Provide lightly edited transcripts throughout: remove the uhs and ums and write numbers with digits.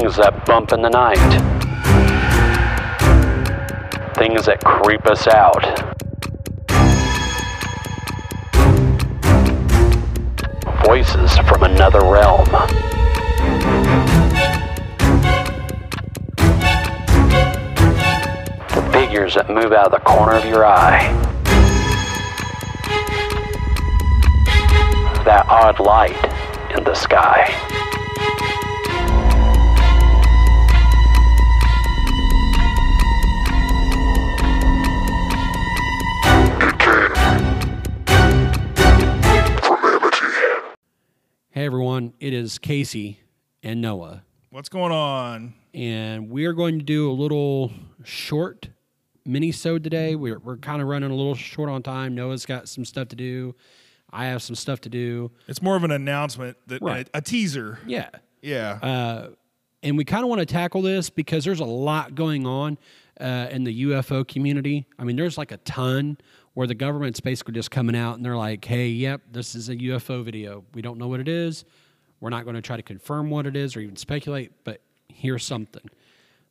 Things that bump in the night. Things that creep us out. Voices from another realm. The figures that move out of the corner of your eye. That odd light in the sky. Hey everyone, it is Casey and Noah. What's going on? And we're going to do a little short mini-sode today. We're kind of running a little short on time. Noah's got some stuff to do. I have some stuff to do. It's more of an announcement, a teaser. Yeah. Yeah. And we kind of want to tackle this because there's a lot going on in the UFO community. I mean, there's like a ton where the government's basically just coming out and they're like, hey, yep, this is a UFO video. We don't know what it is. We're not going to try to confirm what it is or even speculate, but here's something.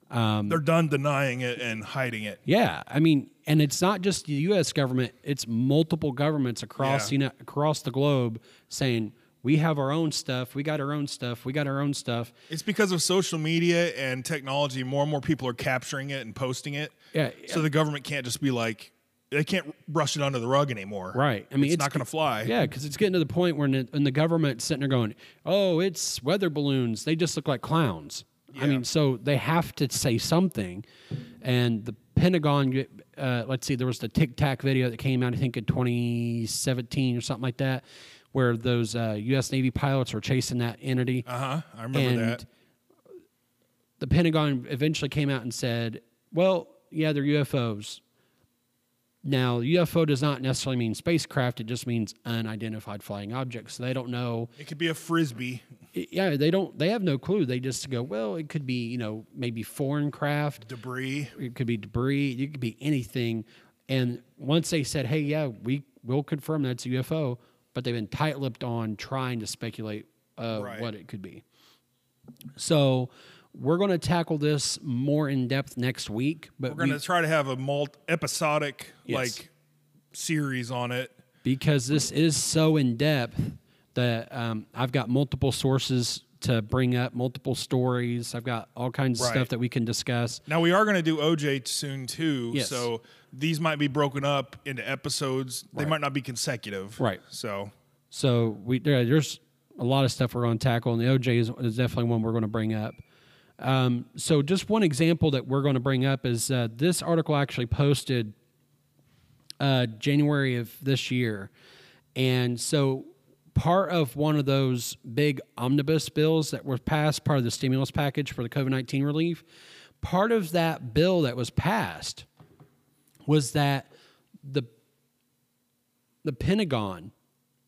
They're done denying it and hiding it. Yeah, I mean, and it's not just the U.S. government. It's multiple governments across, you know, across the globe saying, we have our own stuff, we got our own stuff, we got our own stuff. It's because of social media and technology. More and more people are capturing it and posting it. Yeah. So the government can't just be like, they can't brush it under the rug anymore. Right. I mean, it's not going to fly. Yeah, because it's getting to the point where the government's sitting there going, oh, it's weather balloons. They just look like clowns. Yeah. I mean, so they have to say something. And the Pentagon, let's see, there was the Tic Tac video that came out, I think, in 2017 or something like that, where those U.S. Navy pilots were chasing that entity. Uh-huh. I remember that. The Pentagon eventually came out and said, well, yeah, they're UFOs. Now, UFO does not necessarily mean spacecraft. It just means unidentified flying objects. So they don't know. It could be a Frisbee. Yeah, they don't. They have no clue. They just go, well, it could be, you know, maybe foreign craft. Debris. It could be debris. It could be anything. And once they said, hey, yeah, we will confirm that's a UFO, but they've been tight-lipped on trying to speculate what it could be. So we're going to tackle this more in depth next week. But we're going to try to have a episodic series on it. Because this is so in depth that I've got multiple sources to bring up, multiple stories. I've got all kinds of stuff that we can discuss. Now, we are going to do OJ soon, too. Yes. So these might be broken up into episodes. Right. They might not be consecutive. Right. So there's a lot of stuff we're going to tackle, and the OJ is definitely one we're going to bring up. So just one example that we're going to bring up is this article actually posted January of this year. And so part of one of those big omnibus bills that were passed, part of the stimulus package for the COVID-19 relief, part of that bill that was passed was that the Pentagon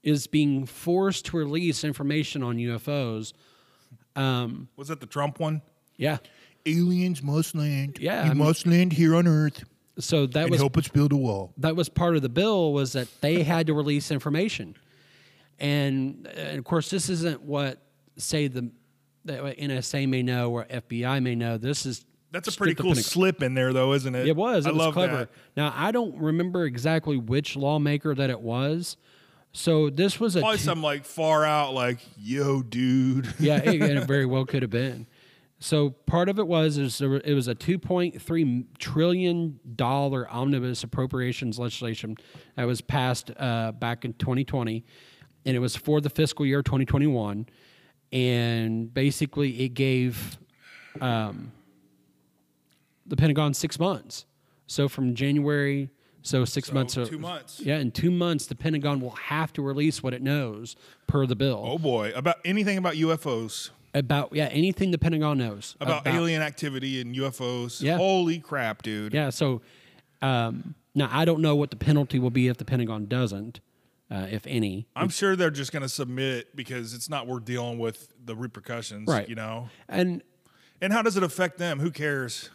is being forced to release information on UFOs. Was that the Trump one? Yeah. Aliens must land. Yeah. Must land here on Earth. So that was help us build a wall. That was part of the bill, was that they had to release information. And of course, this isn't what, say, the NSA may know or FBI may know. That's a pretty cool slip in there, though, isn't it? It was. I love clever. That. Now, I don't remember exactly which lawmaker that it was. So this was probably some like far out, like, yo, dude. Yeah, it very well could have been. So part of it was a $2.3 trillion omnibus appropriations legislation that was passed back in 2020, and it was for the fiscal year 2021, and basically it gave the Pentagon 6 months. So from January. So 6 months. 2 months. Yeah, in 2 months, the Pentagon will have to release what it knows per the bill. Oh, boy. About anything about UFOs. Anything the Pentagon knows. About alien activity and UFOs. Yeah. Holy crap, dude. Yeah, so now I don't know what the penalty will be if the Pentagon doesn't, if any. I'm sure they're just going to submit because it's not worth dealing with the repercussions, right? You know? And how does it affect them? Who cares?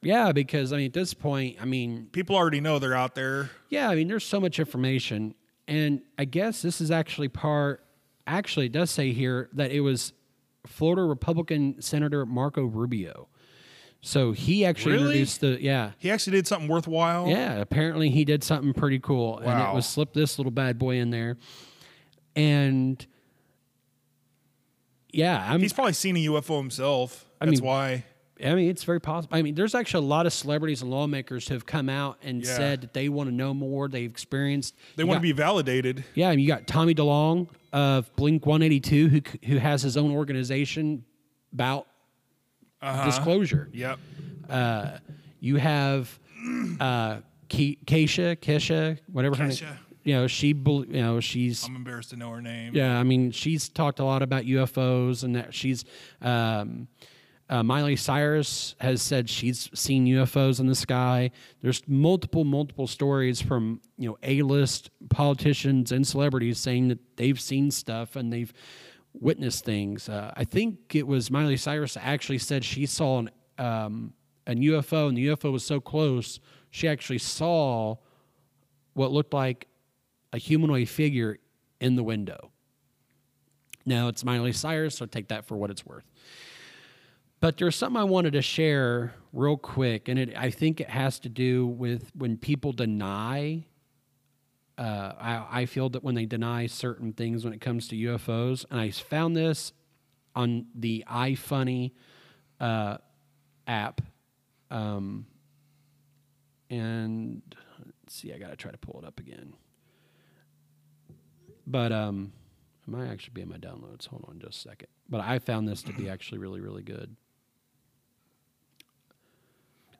Yeah, because, I mean, at this point, I mean, people already know they're out there. Yeah, I mean, there's so much information. And I guess this is actually it does say here that it was Florida Republican Senator Marco Rubio. So he actually introduced the, yeah. He actually did something worthwhile? Yeah, apparently he did something pretty cool. Wow. And it was slip this little bad boy in there. And, yeah. He's probably seen a UFO himself. That's why. I mean, it's very possible. I mean, there's actually a lot of celebrities and lawmakers who have come out and said that they want to know more. They've experienced. They want to be validated. Yeah, I mean, you got Tommy DeLong of Blink 182 who has his own organization about disclosure. Yep. You have Keisha, whatever her name is. You know, she's. I'm embarrassed to know her name. Yeah, I mean, she's talked a lot about UFOs and that she's. Miley Cyrus has said she's seen UFOs in the sky. There's multiple stories from A-list politicians and celebrities saying that they've seen stuff and they've witnessed things. I think it was Miley Cyrus actually said she saw an UFO, and the UFO was so close she actually saw what looked like a humanoid figure in the window. Now it's Miley Cyrus, so take that for what it's worth. But there's something I wanted to share real quick, and I think it has to do with when people deny. I feel that when they deny certain things when it comes to UFOs, and I found this on the iFunny app, and let's see, I gotta try to pull it up again. But it might actually be in my downloads. Hold on just a second. But I found this to be actually really, really good.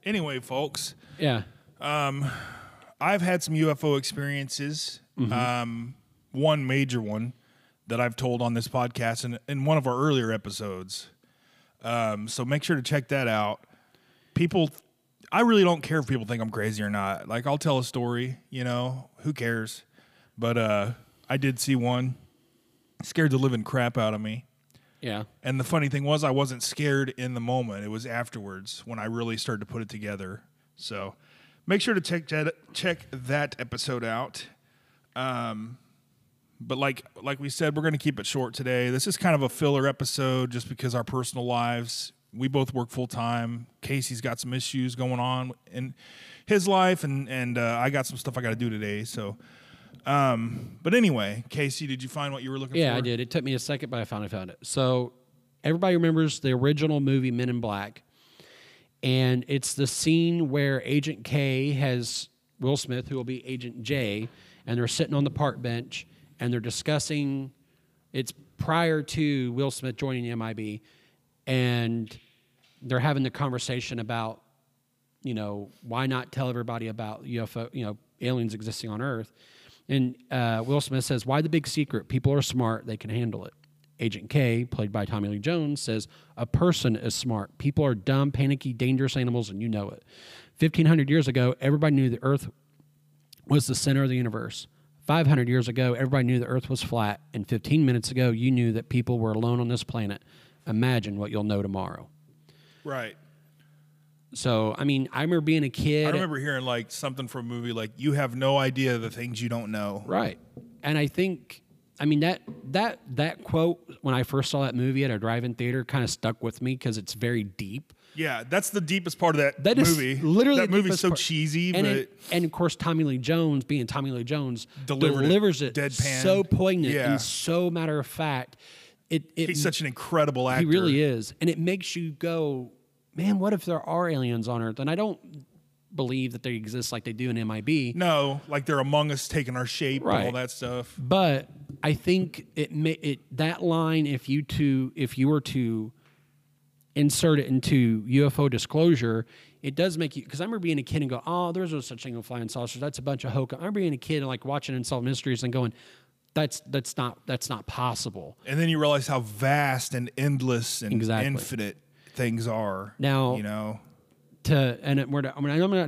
Anyway, folks. Yeah. I've had some UFO experiences. Mm-hmm. One major one that I've told on this podcast and in one of our earlier episodes. So make sure to check that out. People, I really don't care if people think I'm crazy or not. Like, I'll tell a story, who cares? But I did see one. It scared the living crap out of me. Yeah. And the funny thing was I wasn't scared in the moment. It was afterwards when I really started to put it together. So make sure to check that episode out. But like we said, we're going to keep it short today. This is kind of a filler episode just because our personal lives, we both work full-time. Casey's got some issues going on in his life, and I got some stuff I got to do today. So, but anyway, Casey, did you find what you were looking for? Yeah, I did. It took me a second, but I finally found it. So everybody remembers the original movie Men in Black, and it's the scene where Agent K has Will Smith, who will be Agent J, and they're sitting on the park bench, and they're discussing, it's prior to Will Smith joining the MIB, and they're having the conversation about, why not tell everybody about UFO, aliens existing on Earth. And Will Smith says, "Why the big secret? People are smart. They can handle it." Agent K, played by Tommy Lee Jones, says, "A person is smart. People are dumb, panicky, dangerous animals, and you know it. 1,500 years ago, everybody knew the Earth was the center of the universe. 500 years ago, everybody knew the Earth was flat. And 15 minutes ago, you knew that people were alone on this planet. Imagine what you'll know tomorrow." Right. So, I mean, I remember being a kid. I remember hearing, something from a movie, you have no idea the things you don't know. Right. And I think, I mean, that quote, when I first saw that movie at a drive-in theater, kind of stuck with me because it's very deep. Yeah, that's the deepest part of that movie. Literally, that movie's so cheesy. And, of course, Tommy Lee Jones, being Tommy Lee Jones, delivers it deadpan, so poignant and so matter-of-fact. He's such an incredible actor. He really is. And it makes you go, man, what if there are aliens on Earth? And I don't believe that they exist like they do in MIB. No, like they're among us, taking our shape and all that stuff. But I think that line, if you were to insert it into UFO disclosure, it does make you, because I remember being a kid and go, oh, there's no such thing as flying saucers. That's a bunch of hokum. I remember being a kid and watching Unsolved Mysteries and going, that's not possible. And then you realize how vast and endless and infinite things are now, I'm not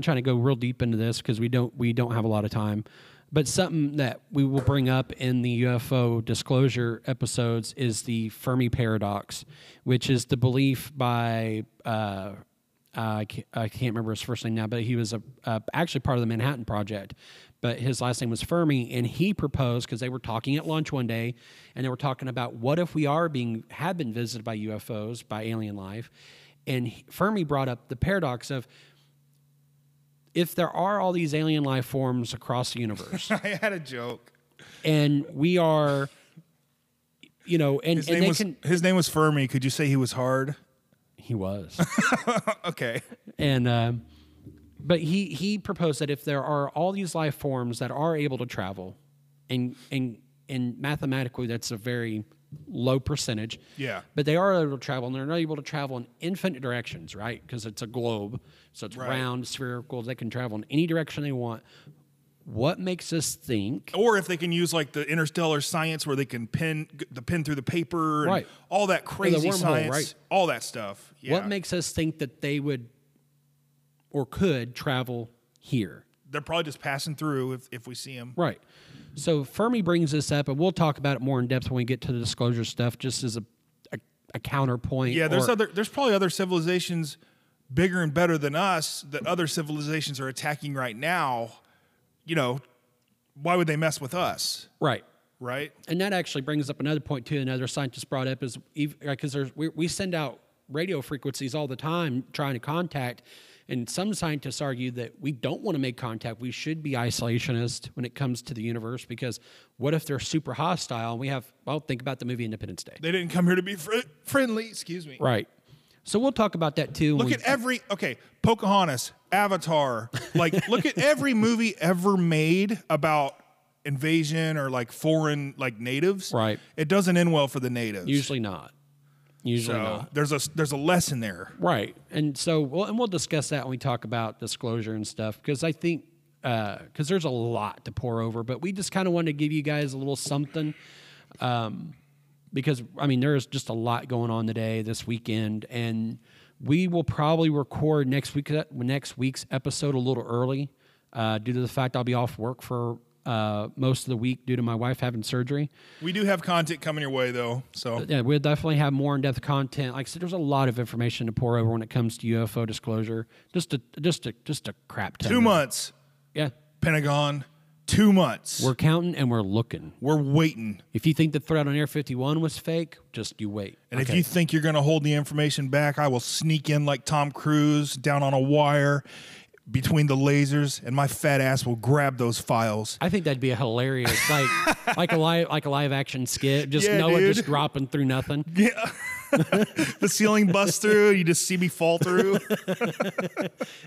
trying to go real deep into this because we don't have a lot of time, but something that we will bring up in the UFO disclosure episodes is the Fermi paradox, which is the belief by I can't remember his first name now, but he was actually part of the Manhattan Project, but his last name was Fermi, and he proposed, because they were talking at lunch one day, and they were talking about what if we have been visited by UFOs, by alien life, and Fermi brought up the paradox of, if there are all these alien life forms across the universe. I had a joke. And we are, you know, and his name was Fermi. Could you say he was hard? He was. Okay. And, but he proposed that if there are all these life forms that are able to travel, and mathematically that's a very low percentage. Yeah. But they are able to travel, and they're not able to travel in infinite directions, right? Because it's a globe, so it's round, spherical. They can travel in any direction they want. What makes us think? Or if they can use like the interstellar science where they can pin through the paper, and all that crazy wormhole, science, all that stuff. Yeah. What makes us think that they would or could travel here? They're probably just passing through if we see them. Right. So Fermi brings this up, and we'll talk about it more in depth when we get to the disclosure stuff, just as a counterpoint. Yeah, there's probably other civilizations bigger and better than us that other civilizations are attacking right now. You know, why would they mess with us? Right. Right? And that actually brings up another point, too, another scientist brought up, is because we send out radio frequencies all the time trying to contact. And some scientists argue that we don't want to make contact. We should be isolationist when it comes to the universe, because what if they're super hostile? And we have, well, think about the movie Independence Day. They didn't come here to be friendly. Excuse me. Right. So we'll talk about that, too. Look at Pocahontas, Avatar. Like, look at every movie ever made about invasion or, like, foreign, like, natives. Right. It doesn't end well for the natives. Usually not. Usually not. There's a lesson there, right? And so we'll discuss that when we talk about disclosure and stuff, because I think because there's a lot to pour over, but we just kind of wanted to give you guys a little something, because I mean there's just a lot going on today, this weekend, and we will probably record next week's episode a little early due to the fact I'll be off work for most of the week due to my wife having surgery. We do have content coming your way, though. So yeah, we'll definitely have more in-depth content. Like I said, there's a lot of information to pour over when it comes to UFO disclosure. Just a crap ton. 2 months. Yeah. Pentagon. 2 months. We're counting and we're looking. We're waiting. If you think the threat on Area 51 was fake, just you wait. And okay. If you think you're going to hold the information back, I will sneak in like Tom Cruise down on a wire between the lasers, and my fat ass will grab those files. I think that'd be a hilarious, like a live action skit. Just Noah just dropping through nothing. Yeah, the ceiling busts through. You just see me fall through.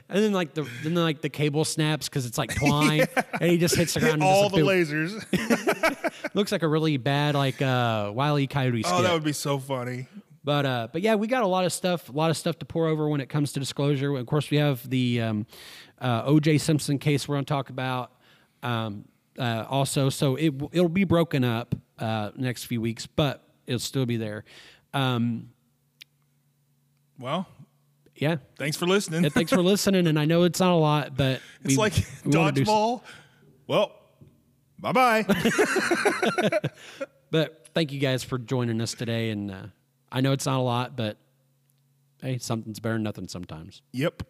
And then the cable snaps because it's like twine, and he just hits the ground. Lasers. Looks like a really bad Wile E. Coyote skit. Oh, that would be so funny. But yeah, we got a lot of stuff to pour over when it comes to disclosure. Of course, we have the OJ Simpson case we're going to talk about also. So it'll be broken up next few weeks, but it'll still be there. Well, yeah. Thanks for listening. Yeah, thanks for listening. And I know it's not a lot, but it's like dodgeball. Well, bye-bye. But thank you guys for joining us today, and I know it's not a lot, but hey, something's better than nothing sometimes. Yep.